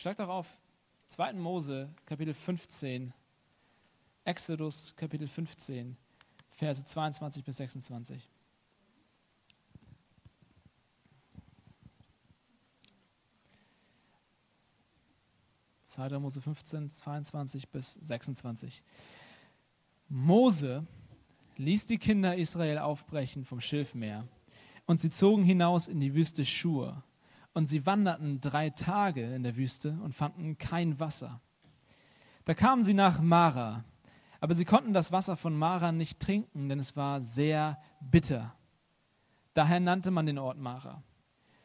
Schlag doch auf 2. Mose, Kapitel 15, Exodus, Kapitel 15, Verse 22 bis 26. Mose 15, 22 bis 26. Mose ließ die Kinder Israel aufbrechen vom Schilfmeer, und sie zogen hinaus in die Wüste Schur. Und sie wanderten 3 Tage in der Wüste und fanden kein Wasser. Da kamen sie nach Mara, aber sie konnten das Wasser von Mara nicht trinken, denn es war sehr bitter. Daher nannte man den Ort Mara.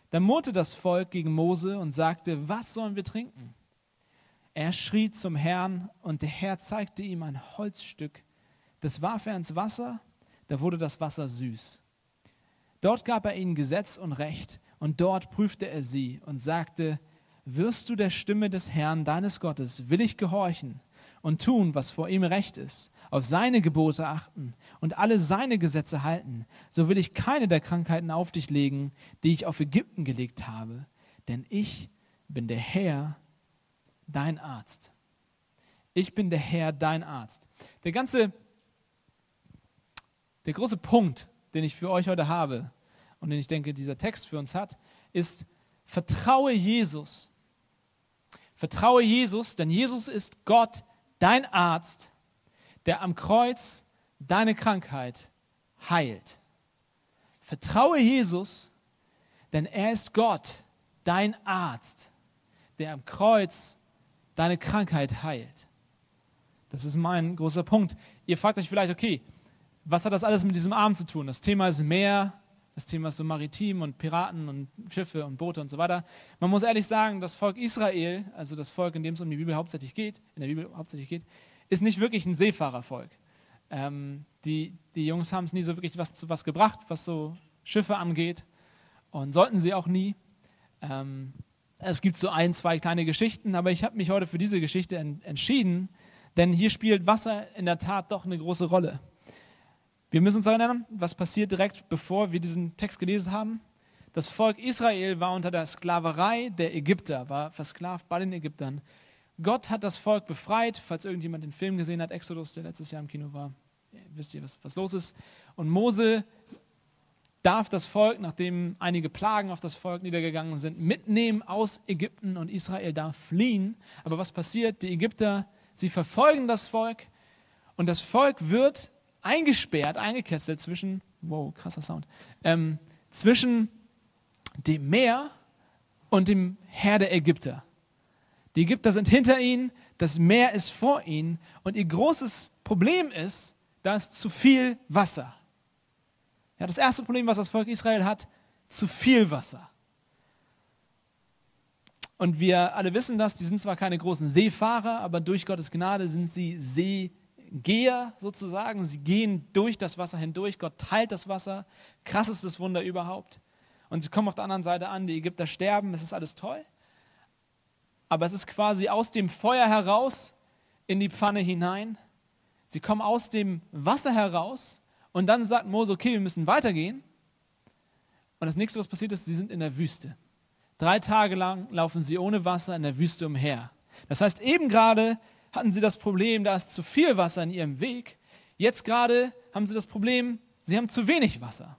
Da murrte das Volk gegen Mose und sagte: Was sollen wir trinken? Er schrie zum Herrn, und der Herr zeigte ihm ein Holzstück. Das warf er ins Wasser, da wurde das Wasser süß. Dort gab er ihnen Gesetz und Recht, und dort prüfte er sie und sagte: Wirst du der Stimme des Herrn, deines Gottes, willig gehorchen und tun, was vor ihm recht ist, auf seine Gebote achten und alle seine Gesetze halten, so will ich keine der Krankheiten auf dich legen, die ich auf Ägypten gelegt habe, denn ich bin der Herr, dein Arzt. Ich bin der Herr, dein Arzt. Der große Punkt, den ich für euch heute habe und den ich denke, dieser Text für uns hat, ist: Vertraue Jesus. Vertraue Jesus, denn Jesus ist Gott, dein Arzt, der am Kreuz deine Krankheit heilt. Vertraue Jesus, denn er ist Gott, dein Arzt, der am Kreuz deine Krankheit heilt. Das ist mein großer Punkt. Ihr fragt euch vielleicht: Okay, was hat das alles mit diesem Arm zu tun? Das Thema ist Meer, das Thema ist so maritim und Piraten und Schiffe und Boote und so weiter. Man muss ehrlich sagen, das Volk Israel, also das Volk, in dem es um die Bibel hauptsächlich geht, ist nicht wirklich ein Seefahrervolk. Die Jungs haben es nie so wirklich was gebracht, was so Schiffe angeht, und sollten sie auch nie. Es gibt so 1, 2 kleine Geschichten, aber ich habe mich heute für diese Geschichte entschieden, denn hier spielt Wasser in der Tat doch eine große Rolle. Wir müssen uns erinnern, was passiert direkt, bevor wir diesen Text gelesen haben. Das Volk Israel war unter der Sklaverei der Ägypter, war versklavt bei den Ägyptern. Gott hat das Volk befreit, falls irgendjemand den Film gesehen hat, Exodus, der letztes Jahr im Kino war. Wisst ihr, was los ist? Und Mose darf das Volk, nachdem einige Plagen auf das Volk niedergegangen sind, mitnehmen aus Ägypten, und Israel darf fliehen. Aber was passiert? Die Ägypter, sie verfolgen das Volk, und das Volk wird eingesperrt, eingekesselt zwischen, wow, krasser Sound, zwischen dem Meer und dem Heer der Ägypter. Die Ägypter sind hinter ihnen, das Meer ist vor ihnen, und ihr großes Problem ist, da ist zu viel Wasser. Ja, das erste Problem, was das Volk Israel hat: zu viel Wasser. Und wir alle wissen das, die sind zwar keine großen Seefahrer, aber durch Gottes Gnade sind sie Seegeher sozusagen. Sie gehen durch das Wasser hindurch, Gott teilt das Wasser, krassestes Wunder überhaupt. Und sie kommen auf der anderen Seite an, die Ägypter sterben, es ist alles toll. Aber es ist quasi aus dem Feuer heraus in die Pfanne hinein. Sie kommen aus dem Wasser heraus, und dann sagt Mose: Okay, wir müssen weitergehen. Und das nächste, was passiert ist, sie sind in der Wüste. 3 Tage lang laufen sie ohne Wasser in der Wüste umher. Das heißt, eben gerade hatten sie das Problem, da ist zu viel Wasser in ihrem Weg. Jetzt gerade haben sie das Problem, sie haben zu wenig Wasser.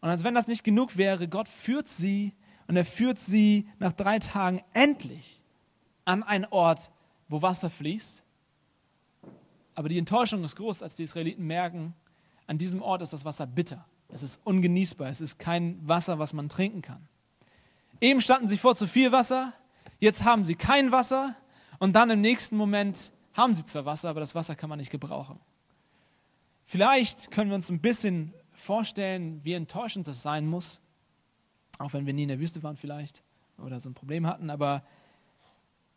Und als wenn das nicht genug wäre, Gott führt sie, und er führt sie nach 3 Tagen endlich an einen Ort, wo Wasser fließt. Aber die Enttäuschung ist groß, als die Israeliten merken: An diesem Ort ist das Wasser bitter. Es ist ungenießbar. Es ist kein Wasser, was man trinken kann. Eben standen sie vor zu viel Wasser. Jetzt haben sie kein Wasser. Und dann im nächsten Moment haben sie zwar Wasser, aber das Wasser kann man nicht gebrauchen. Vielleicht können wir uns ein bisschen vorstellen, wie enttäuschend das sein muss. Auch wenn wir nie in der Wüste waren vielleicht oder so ein Problem hatten. Aber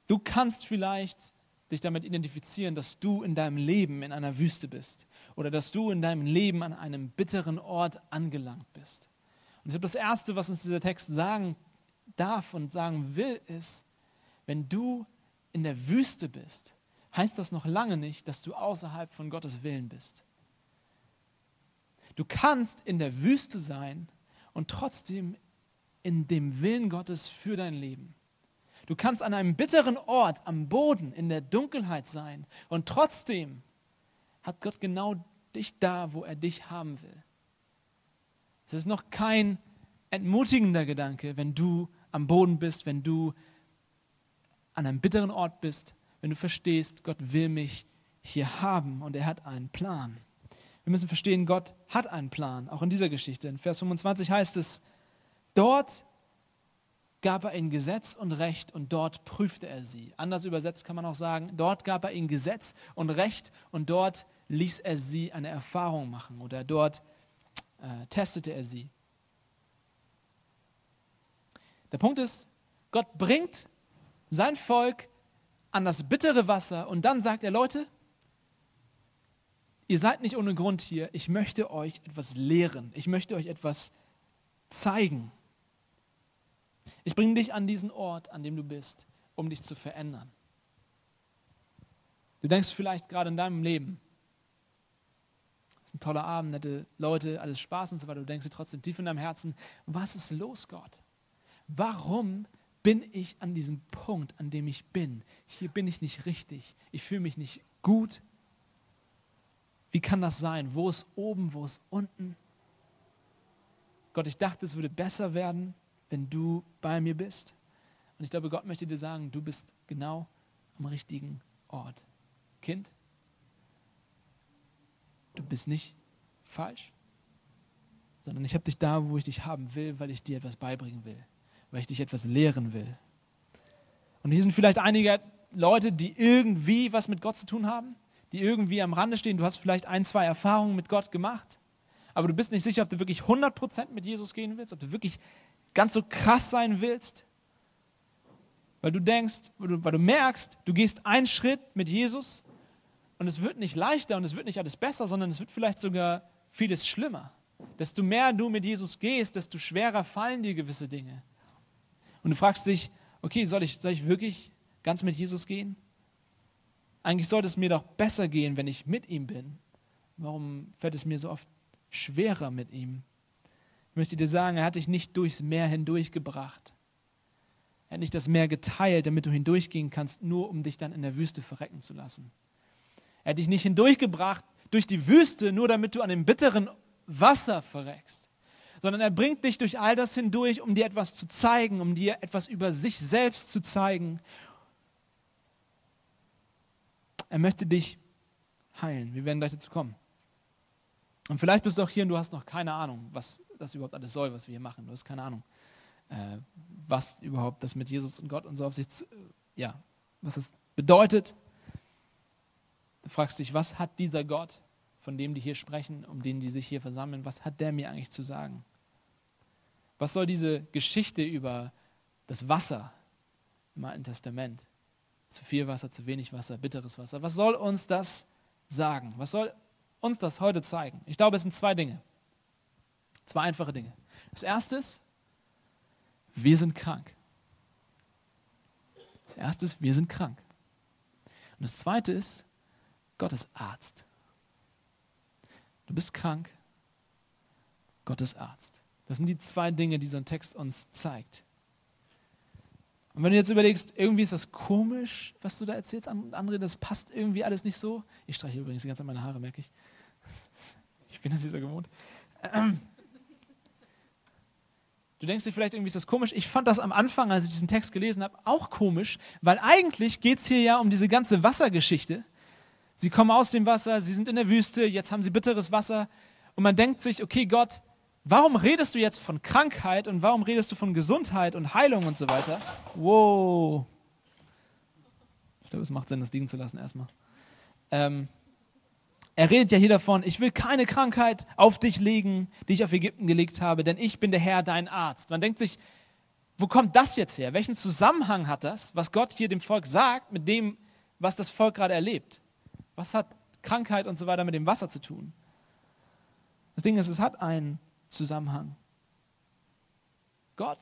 du kannst vielleicht dich damit identifizieren, dass du in deinem Leben in einer Wüste bist oder dass du in deinem Leben an einem bitteren Ort angelangt bist. Und ich glaube, das Erste, was uns dieser Text sagen darf und sagen will, ist: Wenn du in der Wüste bist, heißt das noch lange nicht, dass du außerhalb von Gottes Willen bist. Du kannst in der Wüste sein und trotzdem in dem Willen Gottes für dein Leben. Du kannst an einem bitteren Ort, am Boden, in der Dunkelheit sein. Und trotzdem hat Gott genau dich da, wo er dich haben will. Es ist noch kein entmutigender Gedanke, wenn du am Boden bist, wenn du an einem bitteren Ort bist, wenn du verstehst, Gott will mich hier haben und er hat einen Plan. Wir müssen verstehen, Gott hat einen Plan, auch in dieser Geschichte. In Vers 25 heißt es, dort gab er ihnen Gesetz und Recht und dort prüfte er sie. Anders übersetzt kann man auch sagen, dort gab er ihnen Gesetz und Recht und dort ließ er sie eine Erfahrung machen oder dort testete er sie. Der Punkt ist, Gott bringt sein Volk an das bittere Wasser und dann sagt er, Leute, ihr seid nicht ohne Grund hier, ich möchte euch etwas lehren, ich möchte euch etwas zeigen. Ich bringe dich an diesen Ort, an dem du bist, um dich zu verändern. Du denkst vielleicht gerade in deinem Leben, es ist ein toller Abend, nette Leute, alles Spaß und so weiter, du denkst dir trotzdem tief in deinem Herzen, was ist los, Gott? Warum bin ich an diesem Punkt, an dem ich bin? Hier bin ich nicht richtig, ich fühle mich nicht gut. Wie kann das sein? Wo ist oben, wo ist unten? Gott, ich dachte, es würde besser werden, wenn du bei mir bist. Und ich glaube, Gott möchte dir sagen, du bist genau am richtigen Ort. Kind, du bist nicht falsch, sondern ich habe dich da, wo ich dich haben will, weil ich dir etwas beibringen will, weil ich dich etwas lehren will. Und hier sind vielleicht einige Leute, die irgendwie was mit Gott zu tun haben, die irgendwie am Rande stehen. Du hast vielleicht 1, 2 Erfahrungen mit Gott gemacht, aber du bist nicht sicher, ob du wirklich 100% mit Jesus gehen willst, ob du wirklich ganz so krass sein willst, weil du denkst, weil du merkst, du gehst einen Schritt mit Jesus und es wird nicht leichter und es wird nicht alles besser, sondern es wird vielleicht sogar vieles schlimmer. Desto mehr du mit Jesus gehst, desto schwerer fallen dir gewisse Dinge. Und du fragst dich, okay, soll ich wirklich ganz mit Jesus gehen? Eigentlich sollte es mir doch besser gehen, wenn ich mit ihm bin. Warum fällt es mir so oft schwerer mit ihm? Ich möchte dir sagen, er hat dich nicht durchs Meer hindurchgebracht. Er hat nicht das Meer geteilt, damit du hindurchgehen kannst, nur um dich dann in der Wüste verrecken zu lassen. Er hat dich nicht hindurchgebracht durch die Wüste, nur damit du an dem bitteren Wasser verreckst. Sondern er bringt dich durch all das hindurch, um dir etwas zu zeigen, um dir etwas über sich selbst zu zeigen. Er möchte dich heilen. Wir werden gleich dazu kommen. Und vielleicht bist du auch hier und du hast noch keine Ahnung, was das überhaupt alles soll, was wir hier machen. Du hast keine Ahnung, was überhaupt das mit Jesus und Gott und so auf sich, was das bedeutet. Du fragst dich, was hat dieser Gott, von dem die hier sprechen, um den die sich hier versammeln, was hat der mir eigentlich zu sagen? Was soll diese Geschichte über das Wasser im Alten Testament? Zu viel Wasser, zu wenig Wasser, bitteres Wasser. Was soll uns das sagen? Was soll uns das heute zeigen? Ich glaube, es sind 2 Dinge. 2 einfache Dinge. Das erste ist, wir sind krank. Und das zweite ist, Gott ist Arzt. Du bist krank, Gott ist Arzt. Das sind die 2 Dinge, die so ein Text uns zeigt. Und wenn du jetzt überlegst, irgendwie ist das komisch, was du da erzählst, André, das passt irgendwie alles nicht so. Ich streiche übrigens die ganze Zeit meine Haare, merke ich. Ich bin das nicht so gewohnt. Du denkst dir vielleicht, irgendwie ist das komisch. Ich fand das am Anfang, als ich diesen Text gelesen habe, auch komisch, weil eigentlich geht es hier ja um diese ganze Wassergeschichte. Sie kommen aus dem Wasser, sie sind in der Wüste, jetzt haben sie bitteres Wasser. Und man denkt sich, okay Gott, warum redest du jetzt von Krankheit und warum redest du von Gesundheit und Heilung und so weiter? Wow. Ich glaube, es macht Sinn, das liegen zu lassen erstmal. Er redet ja hier davon, ich will keine Krankheit auf dich legen, die ich auf Ägypten gelegt habe, denn ich bin der Herr, dein Arzt. Man denkt sich, wo kommt das jetzt her? Welchen Zusammenhang hat das, was Gott hier dem Volk sagt, mit dem, was das Volk gerade erlebt? Was hat Krankheit und so weiter mit dem Wasser zu tun? Das Ding ist, es hat einen Zusammenhang. Gott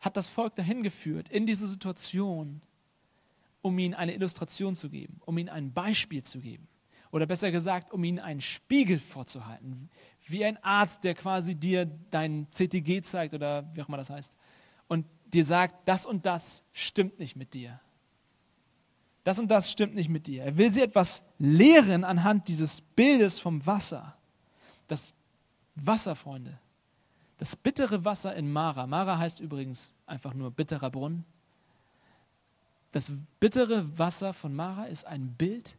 hat das Volk dahin geführt, in diese Situation, um ihnen eine Illustration zu geben, um ihnen ein Beispiel zu geben. Oder besser gesagt, um ihnen einen Spiegel vorzuhalten. Wie ein Arzt, der quasi dir dein CTG zeigt oder wie auch immer das heißt. Und dir sagt, das und das stimmt nicht mit dir. Das und das stimmt nicht mit dir. Er will sie etwas lehren anhand dieses Bildes vom Wasser. Das Wasser, Freunde. Das bittere Wasser in Mara. Mara heißt übrigens einfach nur bitterer Brunnen. Das bittere Wasser von Mara ist ein Bild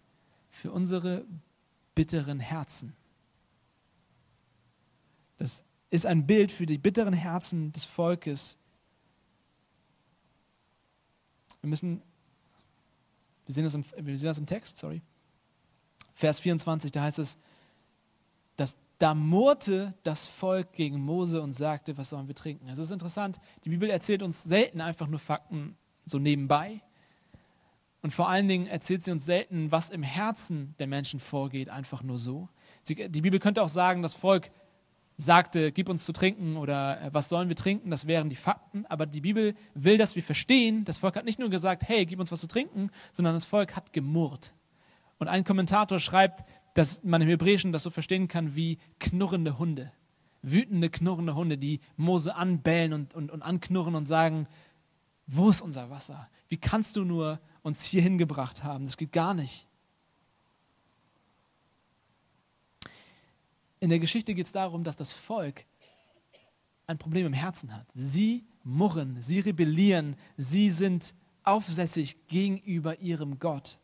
für unsere bitteren Herzen. Das ist ein Bild für die bitteren Herzen des Volkes. Wir sehen das im Text, sorry. Vers 24, da heißt es, da murrte das Volk gegen Mose und sagte, was sollen wir trinken? Es ist interessant, die Bibel erzählt uns selten einfach nur Fakten so nebenbei. Und vor allen Dingen erzählt sie uns selten, was im Herzen der Menschen vorgeht, einfach nur so. Die Bibel könnte auch sagen, das Volk sagte, gib uns zu trinken oder was sollen wir trinken, das wären die Fakten. Aber die Bibel will, dass wir verstehen, das Volk hat nicht nur gesagt, hey, gib uns was zu trinken, sondern das Volk hat gemurrt. Und ein Kommentator schreibt, dass man im Hebräischen das so verstehen kann wie knurrende Hunde, wütende, knurrende Hunde, die Mose anbellen und anknurren und sagen, wo ist unser Wasser? Wie kannst du nur uns hier hingebracht haben? Das geht gar nicht. In der Geschichte geht es darum, dass das Volk ein Problem im Herzen hat. Sie murren, sie rebellieren, sie sind aufsässig gegenüber ihrem Gott.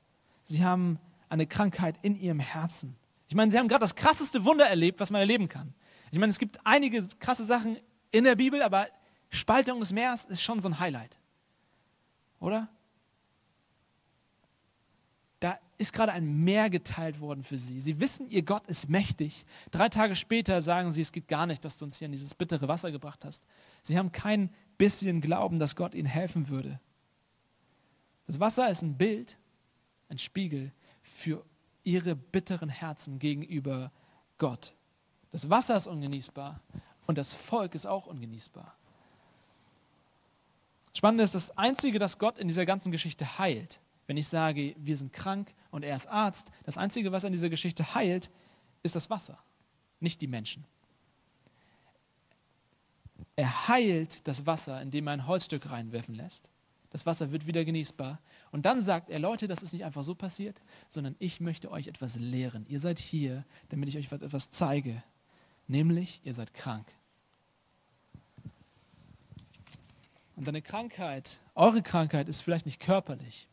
Sie haben eine Krankheit in ihrem Herzen. Ich meine, sie haben gerade das krasseste Wunder erlebt, was man erleben kann. Ich meine, es gibt einige krasse Sachen in der Bibel, aber Spaltung des Meeres ist schon so ein Highlight. Oder? Da ist gerade ein Meer geteilt worden für sie. Sie wissen, ihr Gott ist mächtig. 3 Tage später sagen sie, es geht gar nicht, dass du uns hier in dieses bittere Wasser gebracht hast. Sie haben kein bisschen Glauben, dass Gott ihnen helfen würde. Das Wasser ist ein Bild, ein Spiegel für ihre bitteren Herzen gegenüber Gott. Das Wasser ist ungenießbar und das Volk ist auch ungenießbar. Spannend ist, das Einzige, das Gott in dieser ganzen Geschichte heilt, wenn ich sage, wir sind krank und er ist Arzt, das Einzige, was in dieser Geschichte heilt, ist das Wasser, nicht die Menschen. Er heilt das Wasser, indem er ein Holzstück reinwerfen lässt. Das Wasser wird wieder genießbar. Und dann sagt er, Leute, das ist nicht einfach so passiert, sondern ich möchte euch etwas lehren. Ihr seid hier, damit ich euch etwas zeige. Nämlich, ihr seid krank. Und deine Krankheit, eure Krankheit ist vielleicht nicht körperlich.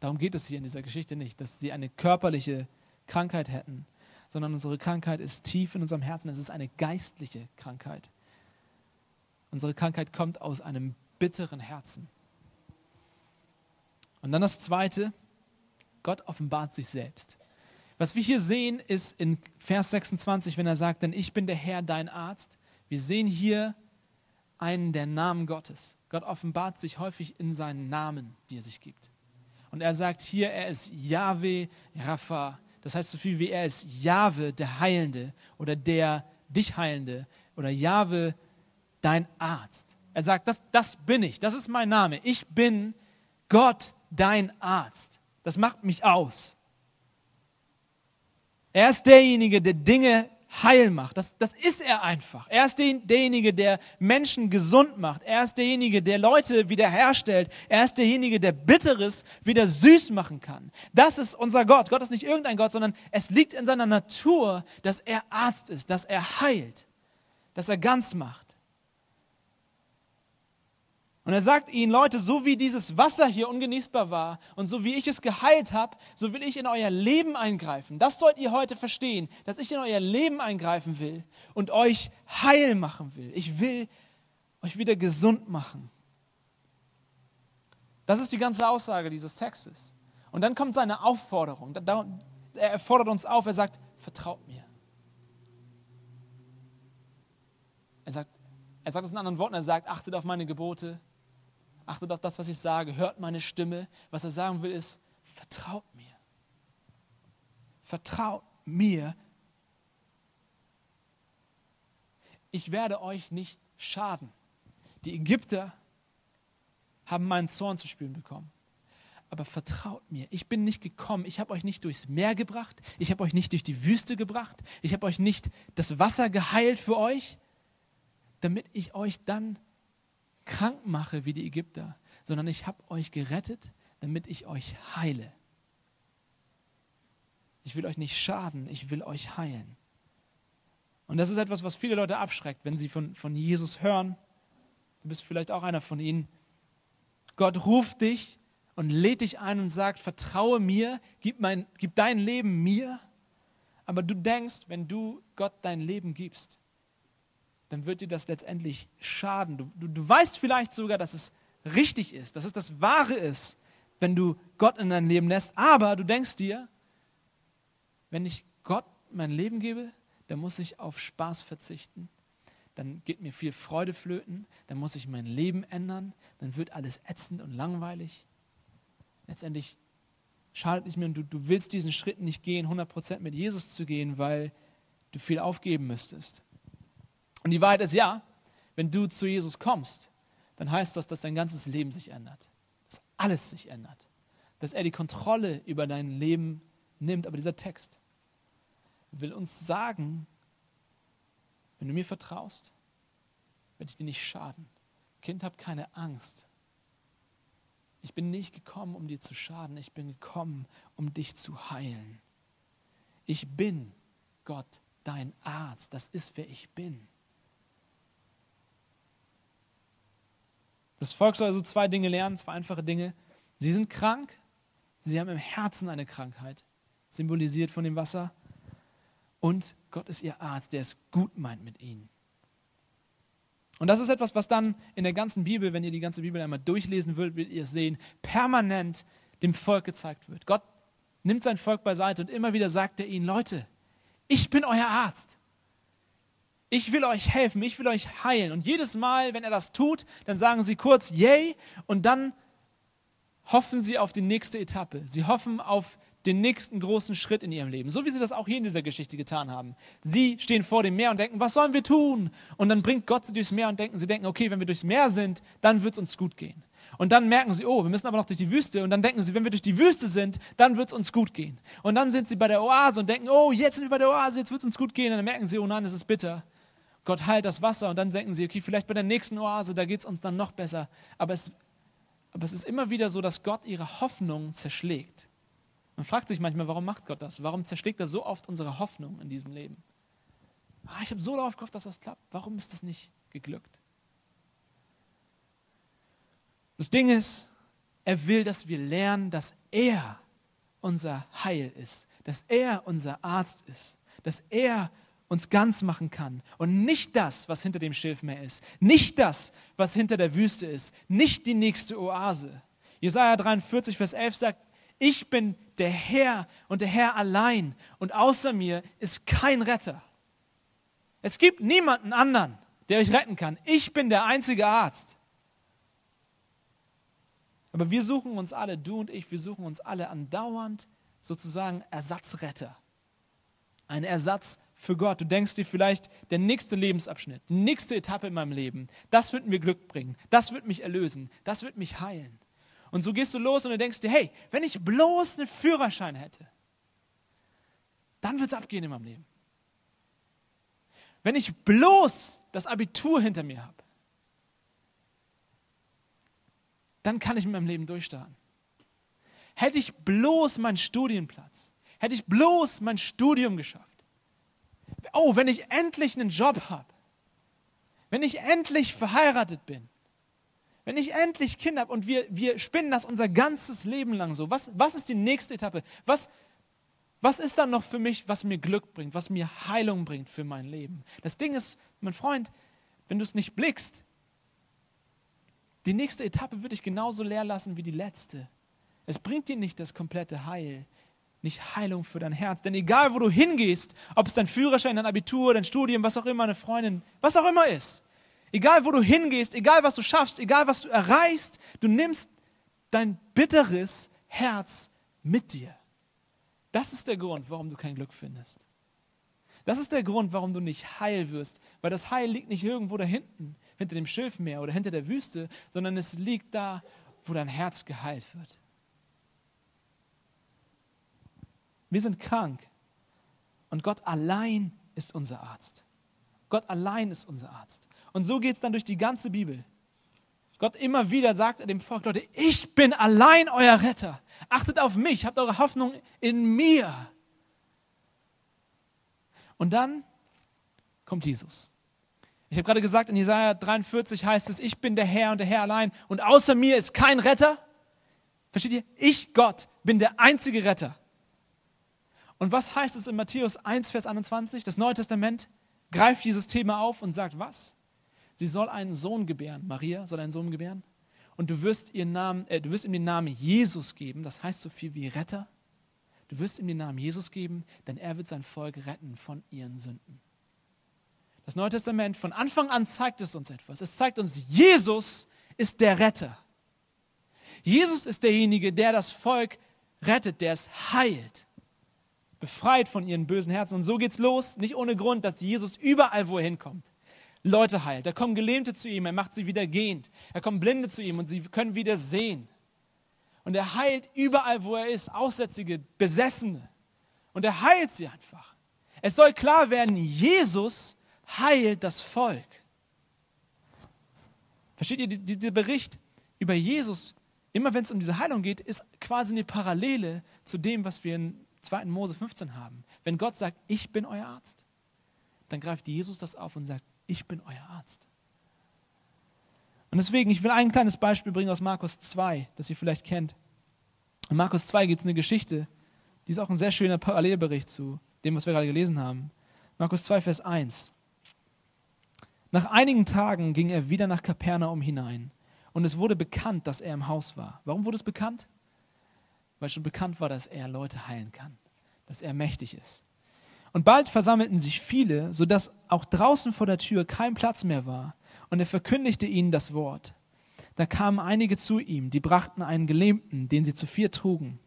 Darum geht es hier in dieser Geschichte nicht, dass sie eine körperliche Krankheit hätten, sondern unsere Krankheit ist tief in unserem Herzen. Es ist eine geistliche Krankheit. Unsere Krankheit kommt aus einem bitteren Herzen. Und dann das Zweite, Gott offenbart sich selbst. Was wir hier sehen, ist in Vers 26, wenn er sagt, denn ich bin der Herr, dein Arzt. Wir sehen hier einen der Namen Gottes. Gott offenbart sich häufig in seinen Namen, die er sich gibt. Und er sagt hier, er ist Jahwe Rapha. Das heißt so viel wie, er ist Jahwe, der Heilende oder der dich Heilende oder Jahwe, dein Arzt. Er sagt, das bin ich, das ist mein Name. Ich bin Gott, dein Arzt. Das macht mich aus. Er ist derjenige, der Dinge heil macht. Das ist er einfach. Er ist derjenige, der Menschen gesund macht. Er ist derjenige, der Leute wiederherstellt. Er ist derjenige, der Bitteres wieder süß machen kann. Das ist unser Gott. Gott ist nicht irgendein Gott, sondern es liegt in seiner Natur, dass er Arzt ist, dass er heilt, dass er ganz macht. Und er sagt ihnen, Leute, so wie dieses Wasser hier ungenießbar war und so wie ich es geheilt habe, so will ich in euer Leben eingreifen. Das sollt ihr heute verstehen, dass ich in euer Leben eingreifen will und euch heil machen will. Ich will euch wieder gesund machen. Das ist die ganze Aussage dieses Textes. Und dann kommt seine Aufforderung. Er fordert uns auf, er sagt, vertraut mir. Er sagt es in anderen Worten, er sagt, achtet auf meine Gebote. Achtet auf das, was ich sage, hört meine Stimme. Was er sagen will ist, vertraut mir. Vertraut mir. Ich werde euch nicht schaden. Die Ägypter haben meinen Zorn zu spüren bekommen. Aber vertraut mir, ich bin nicht gekommen, ich habe euch nicht durchs Meer gebracht, ich habe euch nicht durch die Wüste gebracht, ich habe euch nicht das Wasser geheilt für euch, damit ich euch dann krank mache wie die Ägypter, sondern ich habe euch gerettet, damit ich euch heile. Ich will euch nicht schaden, ich will euch heilen. Und das ist etwas, was viele Leute abschreckt, wenn sie von Jesus hören. Du bist vielleicht auch einer von ihnen. Gott ruft dich und lädt dich ein und sagt, vertraue mir, gib dein Leben mir. Aber du denkst, wenn du Gott dein Leben gibst, dann wird dir das letztendlich schaden. Du weißt vielleicht sogar, dass es richtig ist, dass es das Wahre ist, wenn du Gott in dein Leben lässt. Aber du denkst dir, wenn ich Gott mein Leben gebe, dann muss ich auf Spaß verzichten. Dann geht mir viel Freude flöten. Dann muss ich mein Leben ändern. Dann wird alles ätzend und langweilig. Letztendlich schadet es mir und du willst diesen Schritt nicht gehen, 100% mit Jesus zu gehen, weil du viel aufgeben müsstest. Und die Wahrheit ist ja, wenn du zu Jesus kommst, dann heißt das, dass dein ganzes Leben sich ändert. Dass alles sich ändert. Dass er die Kontrolle über dein Leben nimmt. Aber dieser Text will uns sagen, wenn du mir vertraust, werde ich dir nicht schaden. Kind, hab keine Angst. Ich bin nicht gekommen, um dir zu schaden. Ich bin gekommen, um dich zu heilen. Ich bin Gott, dein Arzt. Das ist, wer ich bin. Das Volk soll also zwei Dinge lernen, zwei einfache Dinge. Sie sind krank. Sie haben im Herzen eine Krankheit, symbolisiert von dem Wasser. Und Gott ist ihr Arzt, der es gut meint mit ihnen. Und das ist etwas, was dann in der ganzen Bibel, wenn ihr die ganze Bibel einmal durchlesen würdet, werdet ihr es sehen, permanent dem Volk gezeigt wird. Gott nimmt sein Volk beiseite und immer wieder sagt er ihnen, Leute, ich bin euer Arzt. Ich will euch helfen, ich will euch heilen. Und jedes Mal, wenn er das tut, dann sagen sie kurz, yay, und dann hoffen sie auf die nächste Etappe. Sie hoffen auf den nächsten großen Schritt in ihrem Leben. So wie sie das auch hier in dieser Geschichte getan haben. Sie stehen vor dem Meer und denken, was sollen wir tun? Und dann bringt Gott sie durchs Meer und sie denken, okay, wenn wir durchs Meer sind, dann wird es uns gut gehen. Und dann merken sie, oh, wir müssen aber noch durch die Wüste. Und dann denken sie, wenn wir durch die Wüste sind, dann wird es uns gut gehen. Und dann sind sie bei der Oase und denken, oh, jetzt sind wir bei der Oase, jetzt wird es uns gut gehen. Und dann merken sie, oh nein, es ist bitter. Gott heilt das Wasser. Und dann denken sie, okay, vielleicht bei der nächsten Oase, da geht es uns dann noch besser. Aber es ist immer wieder so, dass Gott ihre Hoffnung zerschlägt. Man fragt sich manchmal, warum macht Gott das? Warum zerschlägt er so oft unsere Hoffnung in diesem Leben? Ich habe so darauf gehofft, dass das klappt. Warum ist das nicht geglückt? Das Ding ist, er will, dass wir lernen, dass er unser Heil ist, dass er unser Arzt ist, dass er uns ganz machen kann und nicht das, was hinter dem Schilfmeer ist, nicht das, was hinter der Wüste ist, nicht die nächste Oase. Jesaja 43, Vers 11 sagt, ich bin der Herr und der Herr allein und außer mir ist kein Retter. Es gibt niemanden anderen, der euch retten kann. Ich bin der einzige Arzt. Aber wir suchen uns alle, du und ich, wir suchen uns alle andauernd sozusagen Ersatzretter. Ein Ersatz für Gott. Du denkst dir vielleicht, der nächste Lebensabschnitt, die nächste Etappe in meinem Leben, das wird mir Glück bringen, das wird mich erlösen, das wird mich heilen. Und so gehst du los und du denkst dir, hey, wenn ich bloß einen Führerschein hätte, dann wird es abgehen in meinem Leben. Wenn ich bloß das Abitur hinter mir habe, dann kann ich mit meinem Leben durchstarten. Hätte ich bloß meinen Studienplatz, hätte ich bloß mein Studium geschafft. Oh, wenn ich endlich einen Job habe, wenn ich endlich verheiratet bin, wenn ich endlich Kinder habe und wir spinnen das unser ganzes Leben lang so. Was ist die nächste Etappe? Was ist dann noch für mich, was mir Glück bringt, was mir Heilung bringt für mein Leben? Das Ding ist, mein Freund, wenn du es nicht blickst, die nächste Etappe wird dich genauso leer lassen wie die letzte. Es bringt dir nicht das komplette Heil, nicht Heilung für dein Herz. Denn egal, wo du hingehst, ob es dein Führerschein, dein Abitur, dein Studium, was auch immer, eine Freundin, was auch immer ist, egal, wo du hingehst, egal, was du schaffst, egal, was du erreichst, du nimmst dein bitteres Herz mit dir. Das ist der Grund, warum du kein Glück findest. Das ist der Grund, warum du nicht heil wirst, weil das Heil liegt nicht irgendwo da hinten, hinter dem Schilfmeer oder hinter der Wüste, sondern es liegt da, wo dein Herz geheilt wird. Wir sind krank und Gott allein ist unser Arzt. Gott allein ist unser Arzt. Und so geht es dann durch die ganze Bibel. Gott immer wieder sagt dem Volk, Leute, ich bin allein euer Retter. Achtet auf mich, habt eure Hoffnung in mir. Und dann kommt Jesus. Ich habe gerade gesagt, in Jesaja 43 heißt es, ich bin der Herr und der Herr allein und außer mir ist kein Retter. Versteht ihr? Ich, Gott, bin der einzige Retter. Und was heißt es in Matthäus 1, Vers 21? Das Neue Testament greift dieses Thema auf und sagt was? Sie soll einen Sohn gebären. Maria soll einen Sohn gebären. Und du wirst ihm den Namen Jesus geben. Das heißt so viel wie Retter. Du wirst ihm den Namen Jesus geben, denn er wird sein Volk retten von ihren Sünden. Das Neue Testament von Anfang an zeigt es uns etwas. Es zeigt uns, Jesus ist der Retter. Jesus ist derjenige, der das Volk rettet, der es heilt, befreit von ihren bösen Herzen. Und so geht's los, nicht ohne Grund, dass Jesus überall, wo er hinkommt, Leute heilt. Da kommen Gelähmte zu ihm, er macht sie wieder gehend. Da kommen Blinde zu ihm und sie können wieder sehen. Und er heilt überall, wo er ist, Aussätzige, Besessene. Und er heilt sie einfach. Es soll klar werden, Jesus heilt das Volk. Versteht ihr, dieser Bericht über Jesus, immer wenn es um diese Heilung geht, ist quasi eine Parallele zu dem, was wir in 2. Mose 15 haben. Wenn Gott sagt, ich bin euer Arzt, dann greift Jesus das auf und sagt, ich bin euer Arzt. Und deswegen, ich will ein kleines Beispiel bringen aus Markus 2, das ihr vielleicht kennt. In Markus 2 gibt es eine Geschichte, die ist auch ein sehr schöner Parallelbericht zu dem, was wir gerade gelesen haben. Markus 2, Vers 1. Nach einigen Tagen ging er wieder nach Kapernaum hinein und es wurde bekannt, dass er im Haus war. Warum wurde es bekannt? Weil schon bekannt war, dass er Leute heilen kann, dass er mächtig ist. Und bald versammelten sich viele, sodass auch draußen vor der Tür kein Platz mehr war und er verkündigte ihnen das Wort. Da kamen einige zu ihm, die brachten einen Gelähmten, den sie zu vier trugen.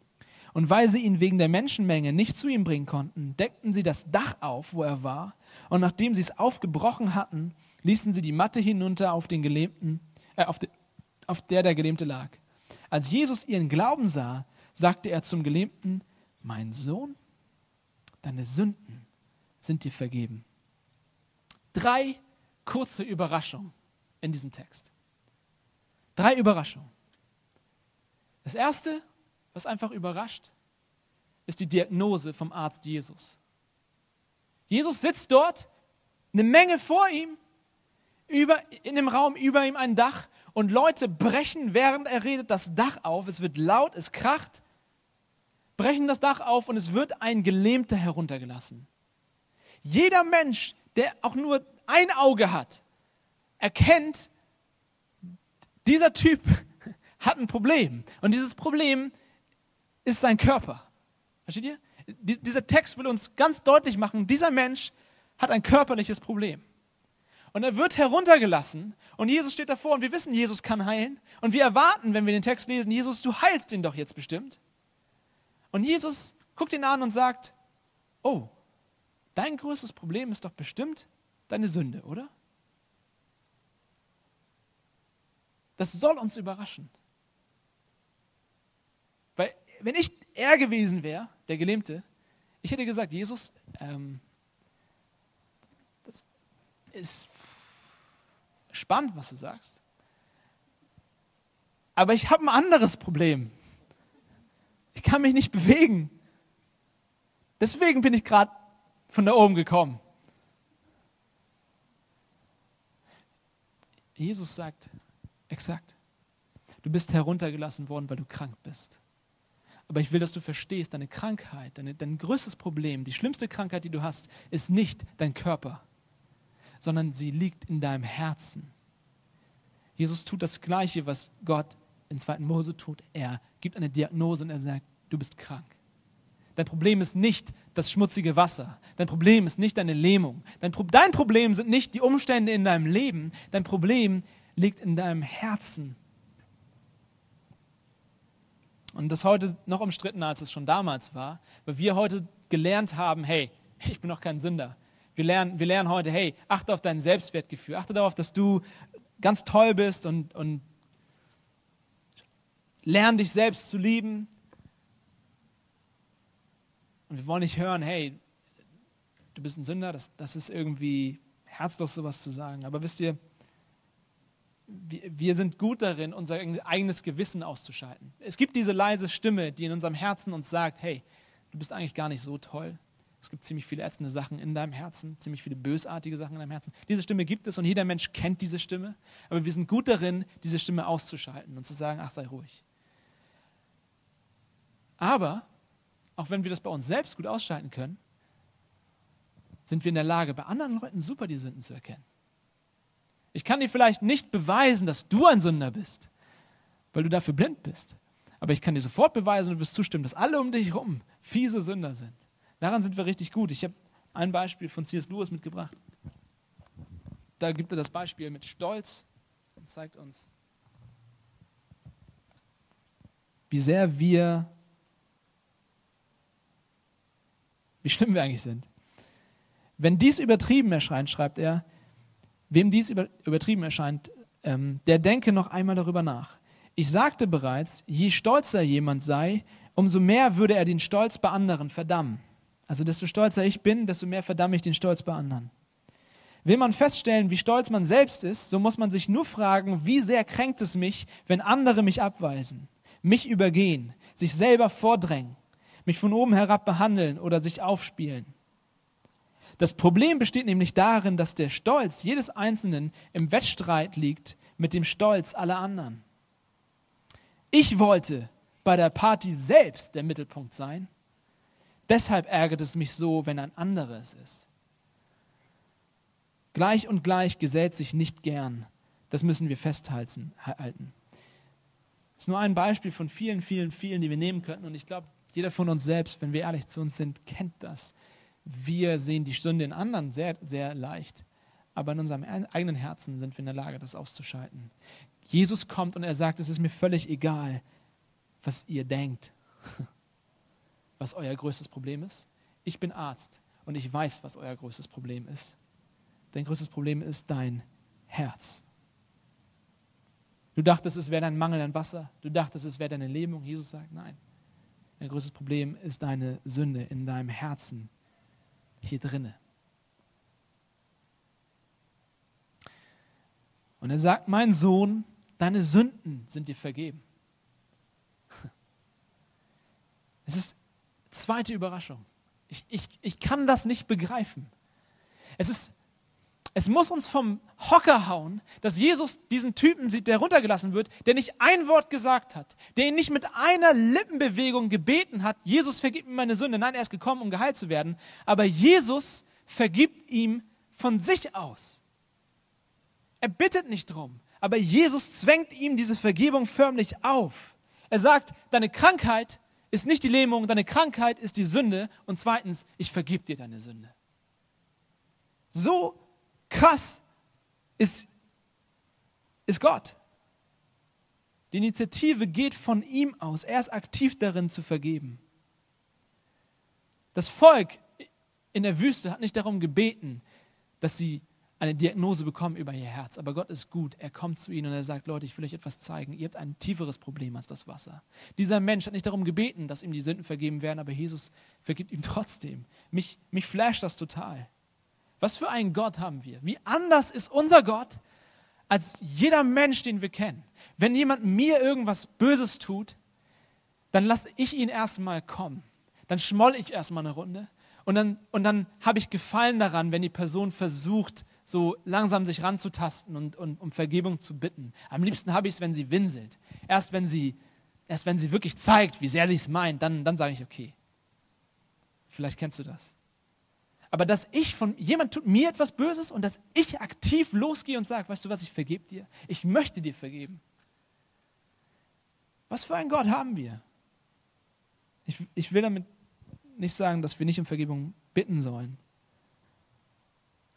Und weil sie ihn wegen der Menschenmenge nicht zu ihm bringen konnten, deckten sie das Dach auf, wo er war und nachdem sie es aufgebrochen hatten, ließen sie die Matte hinunter auf den Gelähmten, auf der der Gelähmte lag. Als Jesus ihren Glauben sah, sagte er zum Gelähmten, mein Sohn, deine Sünden sind dir vergeben. 3 kurze Überraschungen in diesem Text. 3 Überraschungen. Das erste, was einfach überrascht, ist die Diagnose vom Arzt Jesus. Jesus sitzt dort, eine Menge vor ihm, in dem Raum über ihm ein Dach und Leute brechen, während er redet, das Dach auf. Es wird laut, es kracht, brechen das Dach auf und es wird ein Gelähmter heruntergelassen. Jeder Mensch, der auch nur ein Auge hat, erkennt, dieser Typ hat ein Problem und dieses Problem ist sein Körper. Versteht ihr? Dieser Text will uns ganz deutlich machen, dieser Mensch hat ein körperliches Problem. Und er wird heruntergelassen und Jesus steht davor und wir wissen, Jesus kann heilen. Und wir erwarten, wenn wir den Text lesen, Jesus, du heilst ihn doch jetzt bestimmt. Und Jesus guckt ihn an und sagt, oh, dein größtes Problem ist doch bestimmt deine Sünde, oder? Das soll uns überraschen. Weil wenn ich er gewesen wäre, der Gelähmte, ich hätte gesagt, Jesus, das ist spannend, was du sagst. Aber ich habe ein anderes Problem. Ich kann mich nicht bewegen. Deswegen bin ich gerade von da oben gekommen. Jesus sagt, exakt, du bist heruntergelassen worden, weil du krank bist. Aber ich will, dass du verstehst, deine Krankheit, dein größtes Problem, die schlimmste Krankheit, die du hast, ist nicht dein Körper, sondern sie liegt in deinem Herzen. Jesus tut das Gleiche, was Gott in 2. Mose tut. Er gibt eine Diagnose und er sagt, du bist krank. Dein Problem ist nicht das schmutzige Wasser. Dein Problem ist nicht deine Lähmung. Dein Problem sind nicht die Umstände in deinem Leben. Dein Problem liegt in deinem Herzen. Und das ist heute noch umstrittener, als es schon damals war, weil wir heute gelernt haben, hey, ich bin noch kein Sünder. Wir lernen heute, hey, achte auf dein Selbstwertgefühl, achte darauf, dass du ganz toll bist und lerne dich selbst zu lieben. Und wir wollen nicht hören, hey, du bist ein Sünder, das ist irgendwie herzlos, sowas zu sagen. Aber wisst ihr, wir sind gut darin, unser eigenes Gewissen auszuschalten. Es gibt diese leise Stimme, die in unserem Herzen uns sagt, hey, du bist eigentlich gar nicht so toll. Es gibt ziemlich viele ätzende Sachen in deinem Herzen, ziemlich viele bösartige Sachen in deinem Herzen. Diese Stimme gibt es und jeder Mensch kennt diese Stimme. Aber wir sind gut darin, diese Stimme auszuschalten und zu sagen, ach, sei ruhig. Aber, auch wenn wir das bei uns selbst gut ausschalten können, sind wir in der Lage, bei anderen Leuten super die Sünden zu erkennen. Ich kann dir vielleicht nicht beweisen, dass du ein Sünder bist, weil du dafür blind bist. Aber ich kann dir sofort beweisen und du wirst zustimmen, dass alle um dich herum fiese Sünder sind. Daran sind wir richtig gut. Ich habe ein Beispiel von C.S. Lewis mitgebracht. Da gibt er das Beispiel mit Stolz und zeigt uns, wie schlimm wir eigentlich sind. Wenn dies übertrieben erscheint, schreibt er, wem dies übertrieben erscheint, der denke noch einmal darüber nach. Ich sagte bereits, je stolzer jemand sei, umso mehr würde er den Stolz bei anderen verdammen. Also desto stolzer ich bin, desto mehr verdamme ich den Stolz bei anderen. Will man feststellen, wie stolz man selbst ist, so muss man sich nur fragen, wie sehr kränkt es mich, wenn andere mich abweisen, mich übergehen, sich selber vordrängen, mich von oben herab behandeln oder sich aufspielen. Das Problem besteht nämlich darin, dass der Stolz jedes Einzelnen im Wettstreit liegt mit dem Stolz aller anderen. Ich wollte bei der Party selbst der Mittelpunkt sein. Deshalb ärgert es mich so, wenn ein anderes ist. Gleich und gleich gesellt sich nicht gern. Das müssen wir festhalten. Das ist nur ein Beispiel von vielen, vielen, vielen, die wir nehmen könnten. Und ich glaube, jeder von uns selbst, wenn wir ehrlich zu uns sind, kennt das. Wir sehen die Sünde in anderen sehr, sehr leicht. Aber in unserem eigenen Herzen sind wir in der Lage, das auszuschalten. Jesus kommt und er sagt, es ist mir völlig egal, was ihr denkt. Was euer größtes Problem ist. Ich bin Arzt und ich weiß, was euer größtes Problem ist. Dein größtes Problem ist dein Herz. Du dachtest, es wäre dein Mangel an Wasser. Du dachtest, es wäre deine Lähmung. Jesus sagt, nein. Dein größtes Problem ist deine Sünde in deinem Herzen, hier drinne. Und er sagt, mein Sohn, deine Sünden sind dir vergeben. Es ist zweite Überraschung. Ich kann das nicht begreifen. Es muss uns vom Hocker hauen, dass Jesus diesen Typen sieht, der runtergelassen wird, der nicht ein Wort gesagt hat, der ihn nicht mit einer Lippenbewegung gebeten hat, Jesus vergib mir meine Sünde. Nein, er ist gekommen, um geheilt zu werden. Aber Jesus vergibt ihm von sich aus. Er bittet nicht drum, aber Jesus zwängt ihm diese Vergebung förmlich auf. Er sagt, deine Krankheit ist nicht die Lähmung, deine Krankheit ist die Sünde. Und zweitens, ich vergebe dir deine Sünde. So krass ist Gott. Die Initiative geht von ihm aus. Er ist aktiv darin zu vergeben. Das Volk in der Wüste hat nicht darum gebeten, dass sie eine Diagnose bekommen über ihr Herz. Aber Gott ist gut. Er kommt zu ihnen und er sagt, Leute, ich will euch etwas zeigen. Ihr habt ein tieferes Problem als das Wasser. Dieser Mensch hat nicht darum gebeten, dass ihm die Sünden vergeben werden, aber Jesus vergibt ihm trotzdem. Mich flasht das total. Was für einen Gott haben wir? Wie anders ist unser Gott als jeder Mensch, den wir kennen? Wenn jemand mir irgendwas Böses tut, dann lasse ich ihn erstmal kommen. Dann schmoll ich erstmal eine Runde und dann habe ich Gefallen daran, wenn die Person versucht, so langsam sich ranzutasten und um Vergebung zu bitten. Am liebsten habe ich es, wenn sie winselt. Erst wenn sie wirklich zeigt, wie sehr sie es meint, dann sage ich, okay, vielleicht kennst du das. Aber dass jemand tut mir etwas Böses und dass ich aktiv losgehe und sage, weißt du was, ich vergebe dir. Ich möchte dir vergeben. Was für einen Gott haben wir? Ich will damit nicht sagen, dass wir nicht um Vergebung bitten sollen.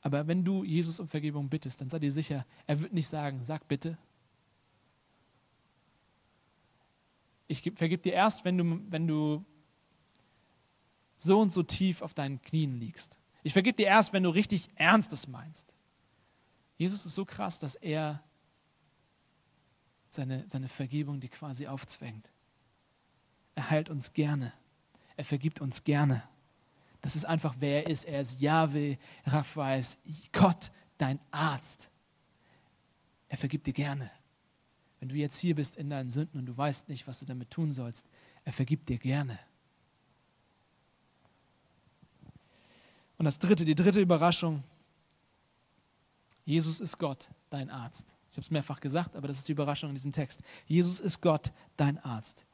Aber wenn du Jesus um Vergebung bittest, dann sei dir sicher, er wird nicht sagen, sag bitte. Ich vergib dir erst, wenn du so und so tief auf deinen Knien liegst. Ich vergib dir erst, wenn du richtig Ernstes meinst. Jesus ist so krass, dass er seine Vergebung dir quasi aufzwängt. Er heilt uns gerne. Er vergibt uns gerne. Das ist einfach, wer er ist. Er ist Jahwe Rapha, Gott, dein Arzt. Er vergibt dir gerne. Wenn du jetzt hier bist in deinen Sünden und du weißt nicht, was du damit tun sollst, er vergibt dir gerne. Und die dritte Überraschung, Jesus ist Gott, dein Arzt. Ich habe es mehrfach gesagt, aber das ist die Überraschung in diesem Text. Jesus ist Gott, dein Arzt.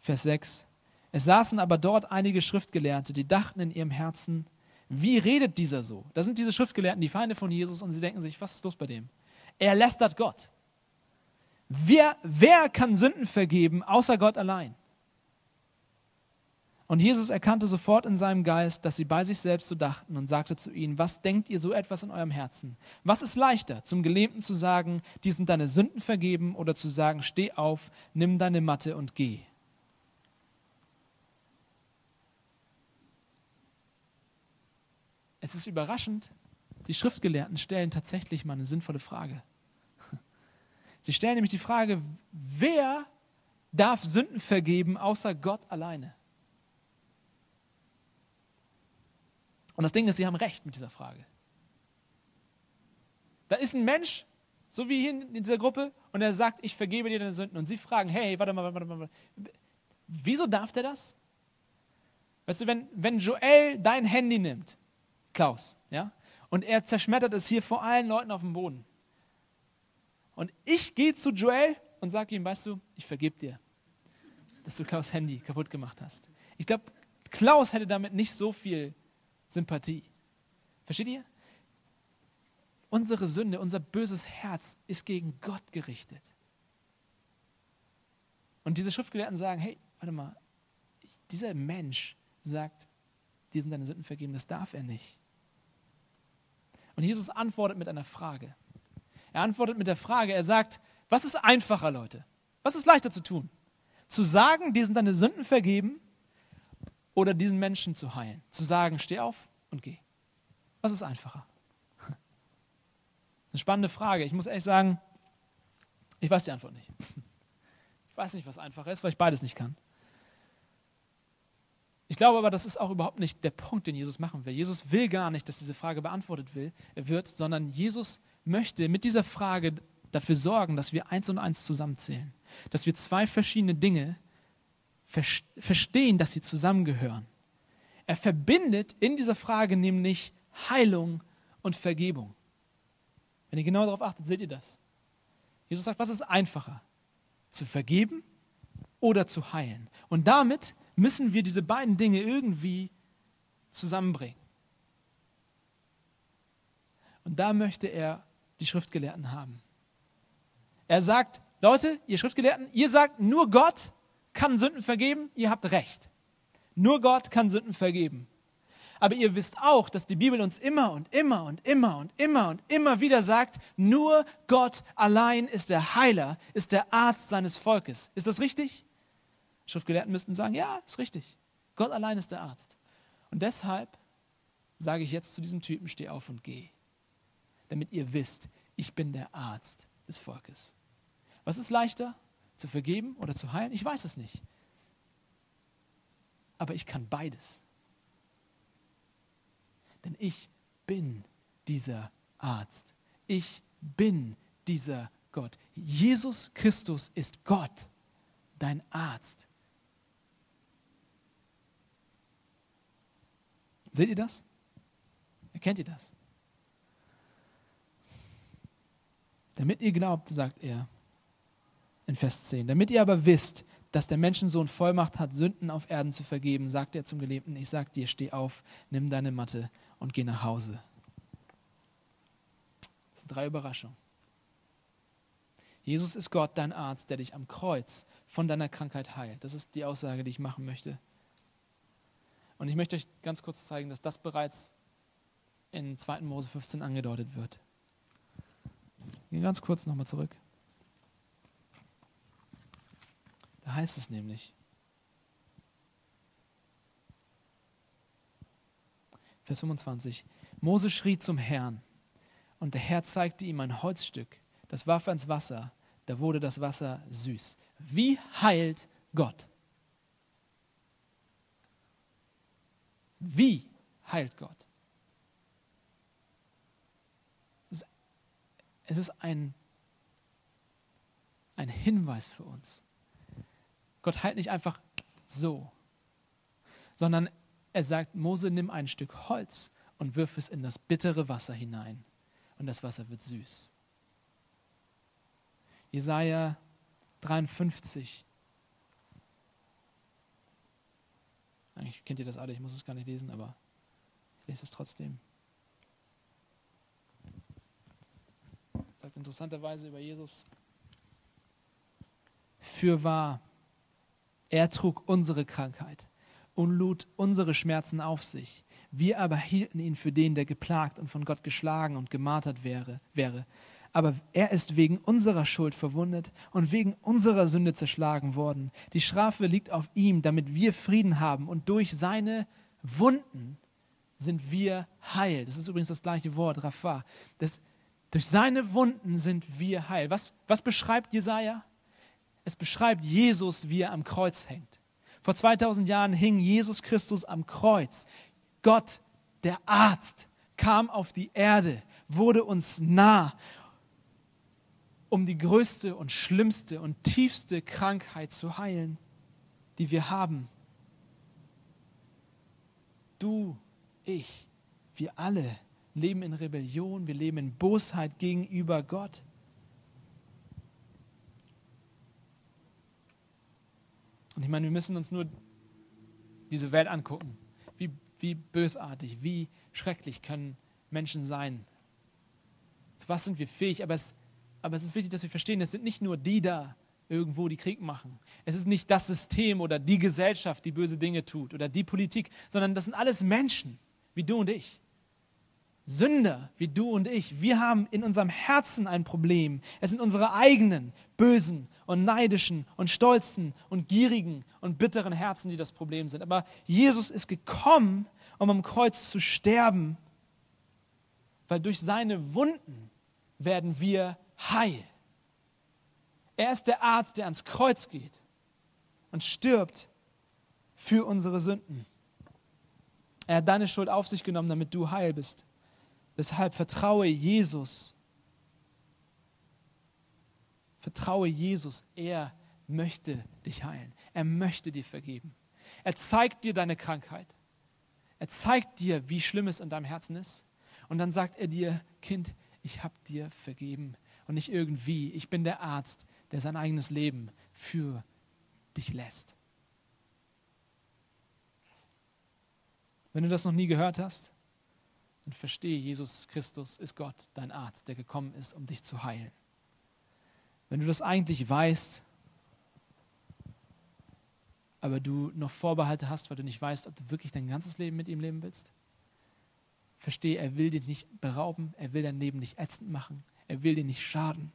Vers 6. Es saßen aber dort einige Schriftgelehrte, die dachten in ihrem Herzen, wie redet dieser so? Da sind diese Schriftgelehrten, die Feinde von Jesus, und sie denken sich, was ist los bei dem? Er lästert Gott. Wer kann Sünden vergeben, außer Gott allein? Und Jesus erkannte sofort in seinem Geist, dass sie bei sich selbst so dachten, und sagte zu ihnen, was denkt ihr so etwas in eurem Herzen? Was ist leichter, zum Gelähmten zu sagen, dir sind deine Sünden vergeben, oder zu sagen, steh auf, nimm deine Matte und geh? Es ist überraschend, die Schriftgelehrten stellen tatsächlich mal eine sinnvolle Frage. Sie stellen nämlich die Frage, wer darf Sünden vergeben, außer Gott alleine? Und das Ding ist, sie haben recht mit dieser Frage. Da ist ein Mensch, so wie hier in dieser Gruppe, und er sagt, ich vergebe dir deine Sünden. Und sie fragen, hey, warte mal. Wieso darf der das? Weißt du, wenn Joel dein Handy nimmt, Klaus, ja, und er zerschmettert es hier vor allen Leuten auf dem Boden. Und ich gehe zu Joel und sage ihm, weißt du, ich vergebe dir, dass du Klaus' Handy kaputt gemacht hast. Ich glaube, Klaus hätte damit nicht so viel Sympathie. Versteht ihr? Unsere Sünde, unser böses Herz ist gegen Gott gerichtet. Und diese Schriftgelehrten sagen, hey, warte mal, dieser Mensch sagt, dir sind deine Sünden vergeben, das darf er nicht. Und Jesus antwortet mit einer Frage. Er antwortet mit der Frage, er sagt, was ist einfacher, Leute? Was ist leichter zu tun? Zu sagen, dir sind deine Sünden vergeben, oder diesen Menschen zu heilen. Zu sagen, steh auf und geh. Was ist einfacher? Eine spannende Frage. Ich muss ehrlich sagen, ich weiß die Antwort nicht. Ich weiß nicht, was einfacher ist, weil ich beides nicht kann. Ich glaube aber, das ist auch überhaupt nicht der Punkt, den Jesus machen will. Jesus will gar nicht, dass diese Frage beantwortet wird, sondern Jesus möchte mit dieser Frage dafür sorgen, dass wir 1 und 1 zusammenzählen. Dass wir 2 verschiedene Dinge verstehen, dass sie zusammengehören. Er verbindet in dieser Frage nämlich Heilung und Vergebung. Wenn ihr genau darauf achtet, seht ihr das. Jesus sagt, was ist einfacher? Zu vergeben oder zu heilen? Und damit müssen wir diese beiden Dinge irgendwie zusammenbringen. Und da möchte er die Schriftgelehrten haben. Er sagt, Leute, ihr Schriftgelehrten, ihr sagt, nur Gott kann Sünden vergeben, ihr habt recht. Nur Gott kann Sünden vergeben. Aber ihr wisst auch, dass die Bibel uns immer und immer wieder sagt, nur Gott allein ist der Heiler, ist der Arzt seines Volkes. Ist das richtig? Schriftgelehrten müssten sagen, ja, ist richtig. Gott allein ist der Arzt. Und deshalb sage ich jetzt zu diesem Typen, steh auf und geh. Damit ihr wisst, ich bin der Arzt des Volkes. Was ist leichter? Zu vergeben oder zu heilen? Ich weiß es nicht. Aber ich kann beides. Denn ich bin dieser Arzt. Ich bin dieser Gott. Jesus Christus ist Gott, dein Arzt. Seht ihr das? Erkennt ihr das? Damit ihr glaubt, sagt er, in Vers 10. Damit ihr aber wisst, dass der Menschensohn Vollmacht hat, Sünden auf Erden zu vergeben, sagt er zum Gelähmten, ich sag dir, steh auf, nimm deine Matte und geh nach Hause. Das sind 3 Überraschungen. Jesus ist Gott, dein Arzt, der dich am Kreuz von deiner Krankheit heilt. Das ist die Aussage, die ich machen möchte. Und ich möchte euch ganz kurz zeigen, dass das bereits in 2. Mose 15 angedeutet wird. Ich gehe ganz kurz nochmal zurück. Da heißt es nämlich, Vers 25, Mose schrie zum Herrn, und der Herr zeigte ihm ein Holzstück, das warf er ins Wasser, da wurde das Wasser süß. Wie heilt Gott? Wie heilt Gott? Es ist ein Hinweis für uns. Gott heilt nicht einfach so, sondern er sagt, Mose, nimm ein Stück Holz und wirf es in das bittere Wasser hinein. Und das Wasser wird süß. Jesaja 53. Eigentlich kennt ihr das alle, ich muss es gar nicht lesen, aber ich lese es trotzdem. Das sagt interessanterweise über Jesus: Fürwahr, er trug unsere Krankheit und lud unsere Schmerzen auf sich. Wir aber hielten ihn für den, der geplagt und von Gott geschlagen und gemartert wäre. Aber er ist wegen unserer Schuld verwundet und wegen unserer Sünde zerschlagen worden. Die Strafe liegt auf ihm, damit wir Frieden haben. Und durch seine Wunden sind wir heil. Das ist übrigens das gleiche Wort, Rapha. Durch seine Wunden sind wir heil. Was beschreibt Jesaja? Es beschreibt Jesus, wie er am Kreuz hängt. Vor 2000 Jahren hing Jesus Christus am Kreuz. Gott, der Arzt, kam auf die Erde, wurde uns nah, um die größte und schlimmste und tiefste Krankheit zu heilen, die wir haben. Du, ich, wir alle leben in Rebellion, wir leben in Bosheit gegenüber Gott. Und ich meine, wir müssen uns nur diese Welt angucken. Wie bösartig, wie schrecklich können Menschen sein. Zu was sind wir fähig? Aber es ist wichtig, dass wir verstehen, es sind nicht nur die da irgendwo, die Krieg machen. Es ist nicht das System oder die Gesellschaft, die böse Dinge tut oder die Politik, sondern das sind alles Menschen, wie du und ich. Sünder, wie du und ich. Wir haben in unserem Herzen ein Problem. Es sind unsere eigenen bösen und neidischen und stolzen und gierigen und bitteren Herzen, die das Problem sind. Aber Jesus ist gekommen, um am Kreuz zu sterben, weil durch seine Wunden werden wir heil. Er ist der Arzt, der ans Kreuz geht und stirbt für unsere Sünden. Er hat deine Schuld auf sich genommen, damit du heil bist. Deshalb vertraue Jesus. Vertraue Jesus. Er möchte dich heilen. Er möchte dir vergeben. Er zeigt dir deine Krankheit. Er zeigt dir, wie schlimm es in deinem Herzen ist. Und dann sagt er dir: Kind, ich habe dir vergeben. Und nicht irgendwie. Ich bin der Arzt, der sein eigenes Leben für dich lässt. Wenn du das noch nie gehört hast, und verstehe, Jesus Christus ist Gott, dein Arzt, der gekommen ist, um dich zu heilen. Wenn du das eigentlich weißt, aber du noch Vorbehalte hast, weil du nicht weißt, ob du wirklich dein ganzes Leben mit ihm leben willst, verstehe, er will dich nicht berauben, er will dein Leben nicht ätzend machen, er will dir nicht schaden.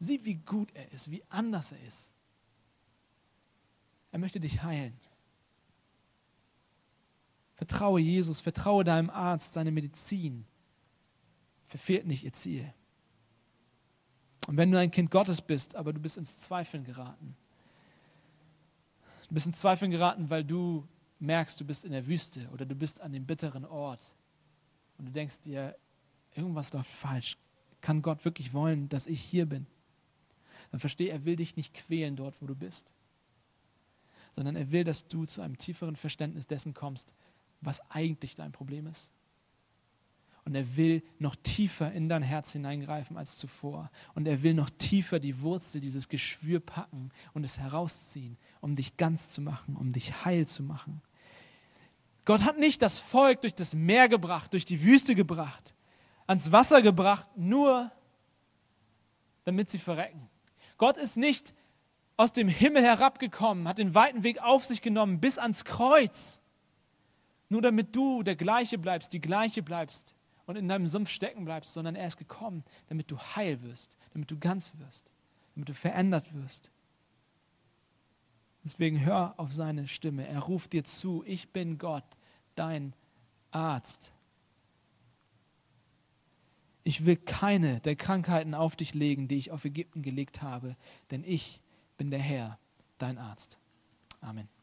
Sieh, wie gut er ist, wie anders er ist. Er möchte dich heilen. Vertraue Jesus, vertraue deinem Arzt, seine Medizin. Verfehlt nicht ihr Ziel. Und wenn du ein Kind Gottes bist, aber du bist ins Zweifeln geraten. Du bist ins Zweifeln geraten, weil du merkst, du bist in der Wüste oder du bist an dem bitteren Ort. Und du denkst dir, irgendwas läuft falsch. Kann Gott wirklich wollen, dass ich hier bin? Dann verstehe, er will dich nicht quälen dort, wo du bist. Sondern er will, dass du zu einem tieferen Verständnis dessen kommst, was eigentlich dein Problem ist. Und er will noch tiefer in dein Herz hineingreifen als zuvor. Und er will noch tiefer die Wurzel, dieses Geschwür packen und es herausziehen, um dich ganz zu machen, um dich heil zu machen. Gott hat nicht das Volk durch das Meer gebracht, durch die Wüste gebracht, ans Wasser gebracht, nur damit sie verrecken. Gott ist nicht aus dem Himmel herabgekommen, hat den weiten Weg auf sich genommen bis ans Kreuz. Nur damit du der Gleiche bleibst, die Gleiche bleibst und in deinem Sumpf stecken bleibst, sondern er ist gekommen, damit du heil wirst, damit du ganz wirst, damit du verändert wirst. Deswegen hör auf seine Stimme. Er ruft dir zu: Ich bin Gott, dein Arzt. Ich will keine der Krankheiten auf dich legen, die ich auf Ägypten gelegt habe, denn ich bin der Herr, dein Arzt. Amen.